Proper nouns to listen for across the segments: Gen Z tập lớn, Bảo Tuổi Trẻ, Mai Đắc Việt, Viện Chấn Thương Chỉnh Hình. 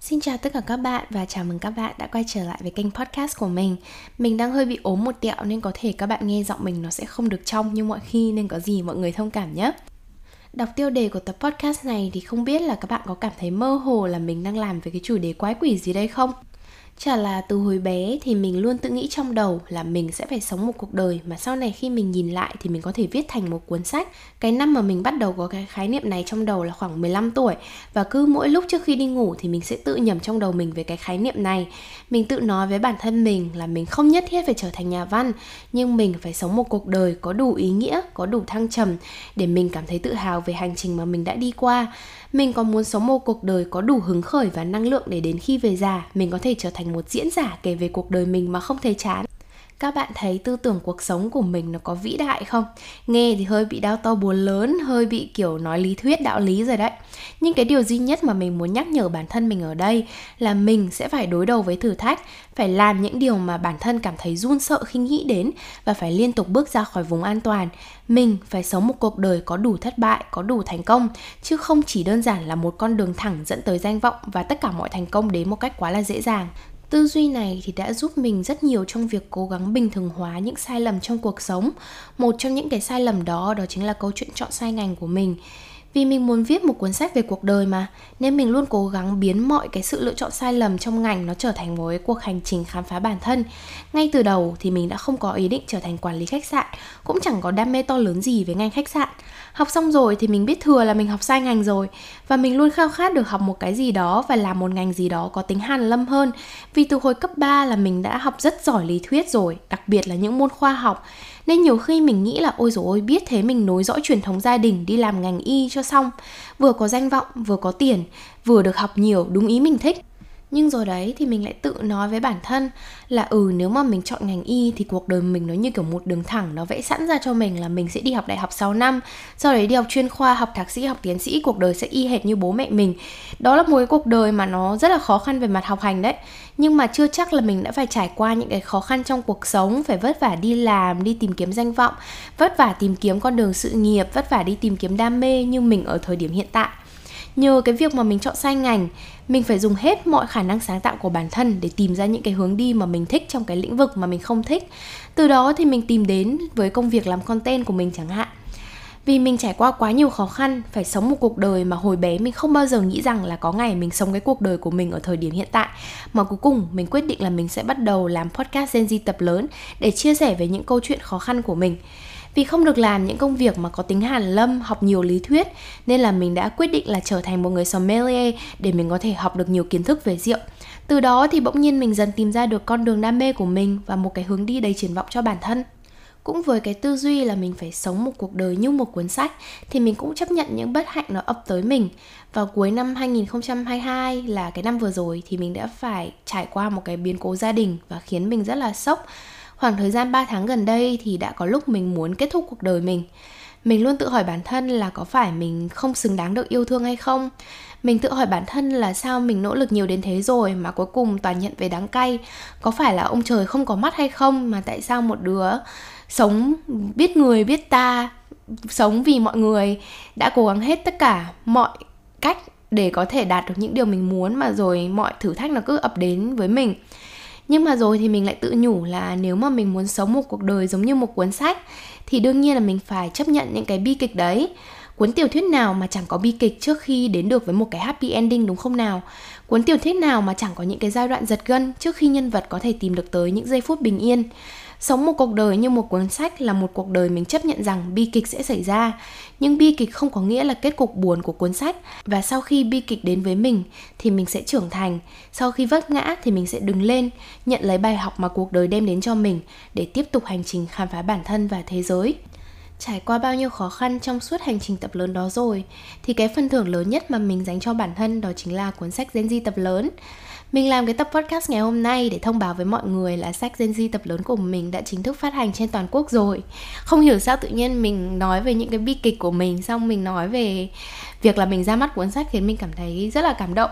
Xin chào tất cả các bạn và chào mừng các bạn đã quay trở lại với kênh podcast của mình. Mình đang hơi bị ốm một tẹo nên có thể các bạn nghe giọng mình nó sẽ không được trong như mọi khi, nên có gì mọi người thông cảm nhé. Đọc tiêu đề của tập podcast này thì không biết là các bạn có cảm thấy mơ hồ là mình đang làm về cái chủ đề quái quỷ gì đây không? Chả là từ hồi bé thì mình luôn tự nghĩ trong đầu là mình sẽ phải sống một cuộc đời mà sau này khi mình nhìn lại thì mình có thể viết thành một cuốn sách. Cái năm mà mình bắt đầu có cái khái niệm này trong đầu là khoảng 15 tuổi. Và cứ mỗi lúc trước khi đi ngủ thì mình sẽ tự nhẩm trong đầu mình về cái khái niệm này. Mình tự nói với bản thân mình là mình không nhất thiết phải trở thành nhà văn, nhưng mình phải sống một cuộc đời có đủ ý nghĩa, có đủ thăng trầm để mình cảm thấy tự hào về hành trình mà mình đã đi qua. Mình còn muốn sống một cuộc đời có đủ hứng khởi và năng lượng để đến khi về già, mình có thể trở thành một diễn giả kể về cuộc đời mình mà không thấy chán. Các bạn thấy tư tưởng cuộc sống của mình nó có vĩ đại không? Nghe thì hơi bị đao to búa lớn, hơi bị kiểu nói lý thuyết đạo lý rồi đấy. Nhưng cái điều duy nhất mà mình muốn nhắc nhở bản thân mình ở đây là mình sẽ phải đối đầu với thử thách, phải làm những điều mà bản thân cảm thấy run sợ khi nghĩ đến và phải liên tục bước ra khỏi vùng an toàn. Mình phải sống một cuộc đời có đủ thất bại, có đủ thành công, chứ không chỉ đơn giản là một con đường thẳng dẫn tới danh vọng và tất cả mọi thành công đến một cách quá là dễ dàng. Tư duy này thì đã giúp mình rất nhiều trong việc cố gắng bình thường hóa những sai lầm trong cuộc sống. Một trong những cái sai lầm đó chính là câu chuyện chọn sai ngành của mình. Vì mình muốn viết một cuốn sách về cuộc đời mà, nên mình luôn cố gắng biến mọi cái sự lựa chọn sai lầm trong ngành nó trở thành một cuộc hành trình khám phá bản thân. Ngay từ đầu thì mình đã không có ý định trở thành quản lý khách sạn, cũng chẳng có đam mê to lớn gì với ngành khách sạn. Học xong rồi thì mình biết thừa là mình học sai ngành rồi, và mình luôn khao khát được học một cái gì đó và làm một ngành gì đó có tính hàn lâm hơn. Vì từ hồi cấp 3 là mình đã học rất giỏi lý thuyết rồi, đặc biệt là những môn khoa học. Nên nhiều khi mình nghĩ là ôi dồi ôi, biết thế mình nối dõi truyền thống gia đình đi làm ngành y cho xong. Vừa có danh vọng, vừa có tiền, vừa được học nhiều, đúng ý mình thích. Nhưng rồi đấy thì mình lại tự nói với bản thân là nếu mà mình chọn ngành y thì cuộc đời mình nó như kiểu một đường thẳng, nó vẽ sẵn ra cho mình là mình sẽ đi học đại học 6 năm, sau đấy đi học chuyên khoa, học thạc sĩ, học tiến sĩ, cuộc đời sẽ y hệt như bố mẹ mình. Đó là một cái cuộc đời mà nó rất là khó khăn về mặt học hành đấy. Nhưng mà chưa chắc là mình đã phải trải qua những cái khó khăn trong cuộc sống, phải vất vả đi làm, đi tìm kiếm danh vọng, vất vả tìm kiếm con đường sự nghiệp, vất vả đi tìm kiếm đam mê như mình ở thời điểm hiện tại. Nhờ cái việc mà mình chọn sai ngành, mình phải dùng hết mọi khả năng sáng tạo của bản thân để tìm ra những cái hướng đi mà mình thích trong cái lĩnh vực mà mình không thích. Từ đó thì mình tìm đến với công việc làm content của mình chẳng hạn. Vì mình trải qua quá nhiều khó khăn, phải sống một cuộc đời mà hồi bé mình không bao giờ nghĩ rằng là có ngày mình sống cái cuộc đời của mình ở thời điểm hiện tại. Mà cuối cùng mình quyết định là mình sẽ bắt đầu làm podcast Gen Z tập lớn để chia sẻ về những câu chuyện khó khăn của mình. Vì không được làm những công việc mà có tính hàn lâm, học nhiều lý thuyết, nên là mình đã quyết định là trở thành một người sommelier để mình có thể học được nhiều kiến thức về rượu. Từ đó thì bỗng nhiên mình dần tìm ra được con đường đam mê của mình và một cái hướng đi đầy triển vọng cho bản thân. Cũng với cái tư duy là mình phải sống một cuộc đời như một cuốn sách thì mình cũng chấp nhận những bất hạnh nó ập tới mình. Vào cuối năm 2022 là cái năm vừa rồi thì mình đã phải trải qua một cái biến cố gia đình và khiến mình rất là sốc. Khoảng thời gian 3 tháng gần đây thì đã có lúc mình muốn kết thúc cuộc đời mình. Mình luôn tự hỏi bản thân là có phải mình không xứng đáng được yêu thương hay không? Mình tự hỏi bản thân là sao mình nỗ lực nhiều đến thế rồi mà cuối cùng toàn nhận về đắng cay? Có phải là ông trời không có mắt hay không mà tại sao một đứa sống biết người biết ta, sống vì mọi người, đã cố gắng hết tất cả mọi cách để có thể đạt được những điều mình muốn mà rồi mọi thử thách nó cứ ập đến với mình. Nhưng mà rồi thì mình lại tự nhủ là nếu mà mình muốn sống một cuộc đời giống như một cuốn sách thì đương nhiên là mình phải chấp nhận những cái bi kịch đấy. Cuốn tiểu thuyết nào mà chẳng có bi kịch trước khi đến được với một cái happy ending, đúng không nào? Cuốn tiểu thuyết nào mà chẳng có những cái giai đoạn giật gân trước khi nhân vật có thể tìm được tới những giây phút bình yên. Sống một cuộc đời như một cuốn sách là một cuộc đời mình chấp nhận rằng bi kịch sẽ xảy ra. Nhưng bi kịch không có nghĩa là kết cục buồn của cuốn sách. Và sau khi bi kịch đến với mình thì mình sẽ trưởng thành. Sau khi vấp ngã thì mình sẽ đứng lên, nhận lấy bài học mà cuộc đời đem đến cho mình để tiếp tục hành trình khám phá bản thân và thế giới. Trải qua bao nhiêu khó khăn trong suốt hành trình tập lớn đó rồi thì cái phần thưởng lớn nhất mà mình dành cho bản thân đó chính là cuốn sách Gen Z tập lớn. Mình làm cái tập podcast ngày hôm nay để thông báo với mọi người là sách Gen Z tập lớn của mình đã chính thức phát hành trên toàn quốc rồi. Không hiểu sao tự nhiên mình nói về những cái bi kịch của mình, xong mình nói về việc là mình ra mắt cuốn sách khiến mình cảm thấy rất là cảm động.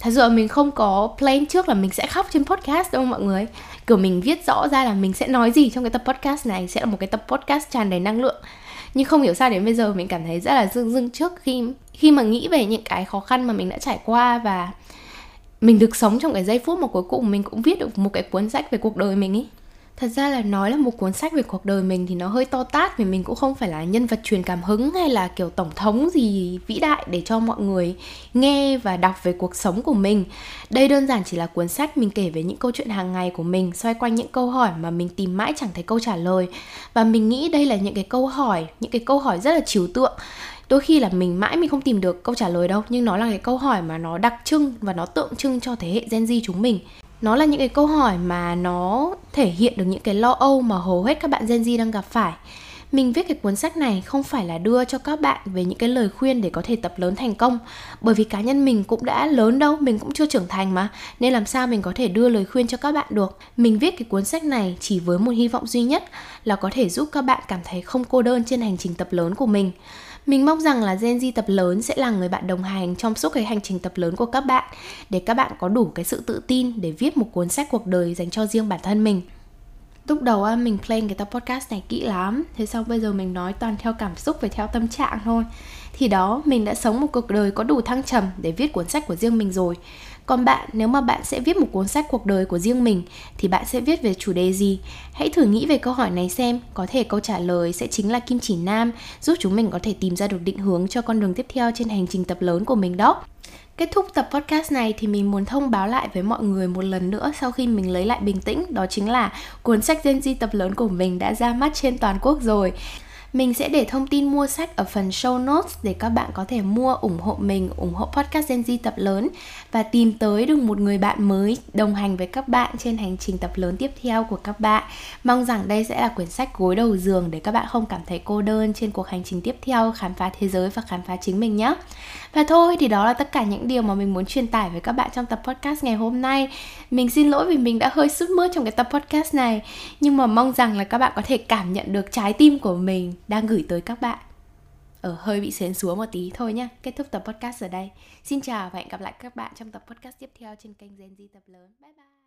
Thật sự mình không có plan trước là mình sẽ khóc trên podcast đâu mọi người. Kiểu mình viết rõ ra là mình sẽ nói gì trong cái tập podcast này, sẽ là một cái tập podcast tràn đầy năng lượng. Nhưng không hiểu sao đến bây giờ mình cảm thấy rất là rưng rưng trước khi mà nghĩ về những cái khó khăn mà mình đã trải qua. Và mình được sống trong cái giây phút mà cuối cùng mình cũng viết được một cái cuốn sách về cuộc đời mình ý. Thật ra là nói là một cuốn sách về cuộc đời mình thì nó hơi to tát, vì mình cũng không phải là nhân vật truyền cảm hứng hay là kiểu tổng thống gì vĩ đại để cho mọi người nghe và đọc về cuộc sống của mình. Đây đơn giản chỉ là cuốn sách mình kể về những câu chuyện hàng ngày của mình, xoay quanh những câu hỏi mà mình tìm mãi chẳng thấy câu trả lời. Và mình nghĩ đây là những cái câu hỏi rất là trừu tượng. Đôi khi là mình không tìm được câu trả lời đâu, nhưng nó là cái câu hỏi mà nó đặc trưng và nó tượng trưng cho thế hệ Gen Z chúng mình. Nó là những cái câu hỏi mà nó thể hiện được những cái lo âu mà hầu hết các bạn Gen Z đang gặp phải. Mình viết cái cuốn sách này không phải là đưa cho các bạn về những cái lời khuyên để có thể tập lớn thành công, bởi vì cá nhân mình cũng đã lớn đâu, mình cũng chưa trưởng thành mà, nên làm sao mình có thể đưa lời khuyên cho các bạn được. Mình viết cái cuốn sách này chỉ với một hy vọng duy nhất là có thể giúp các bạn cảm thấy không cô đơn trên hành trình tập lớn của mình. Mình mong rằng là Gen Z tập lớn sẽ là người bạn đồng hành trong suốt cái hành trình tập lớn của các bạn, để các bạn có đủ cái sự tự tin để viết một cuốn sách cuộc đời dành cho riêng bản thân mình. Lúc đầu mình plan cái tập podcast này kỹ lắm, thế sau bây giờ mình nói toàn theo cảm xúc và theo tâm trạng thôi. Thì đó, mình đã sống một cuộc đời có đủ thăng trầm để viết cuốn sách của riêng mình rồi. Còn bạn, nếu mà bạn sẽ viết một cuốn sách cuộc đời của riêng mình thì bạn sẽ viết về chủ đề gì? Hãy thử nghĩ về câu hỏi này xem, có thể câu trả lời sẽ chính là kim chỉ nam giúp chúng mình có thể tìm ra được định hướng cho con đường tiếp theo trên hành trình tập lớn của mình đó. Kết thúc tập podcast này thì mình muốn thông báo lại với mọi người một lần nữa sau khi mình lấy lại bình tĩnh, đó chính là cuốn sách Gen Z tập lớn của mình đã ra mắt trên toàn quốc rồi. Mình sẽ để thông tin mua sách ở phần show notes để các bạn có thể mua ủng hộ mình, ủng hộ podcast Gen Z tập lớn và tìm tới được một người bạn mới đồng hành với các bạn trên hành trình tập lớn tiếp theo của các bạn. Mong rằng đây sẽ là quyển sách gối đầu giường để các bạn không cảm thấy cô đơn trên cuộc hành trình tiếp theo, khám phá thế giới và khám phá chính mình nhé. Và thôi thì đó là tất cả những điều mà mình muốn truyền tải với các bạn trong tập podcast ngày hôm nay. Mình xin lỗi vì mình đã hơi sút mướt trong cái tập podcast này, nhưng mà mong rằng là các bạn có thể cảm nhận được trái tim của mình đang gửi tới các bạn. Hơi bị xến xúa một tí thôi nhá. Kết thúc tập podcast ở đây. Xin chào và hẹn gặp lại các bạn trong tập podcast tiếp theo trên kênh Gen Z tập lớn. Bye bye.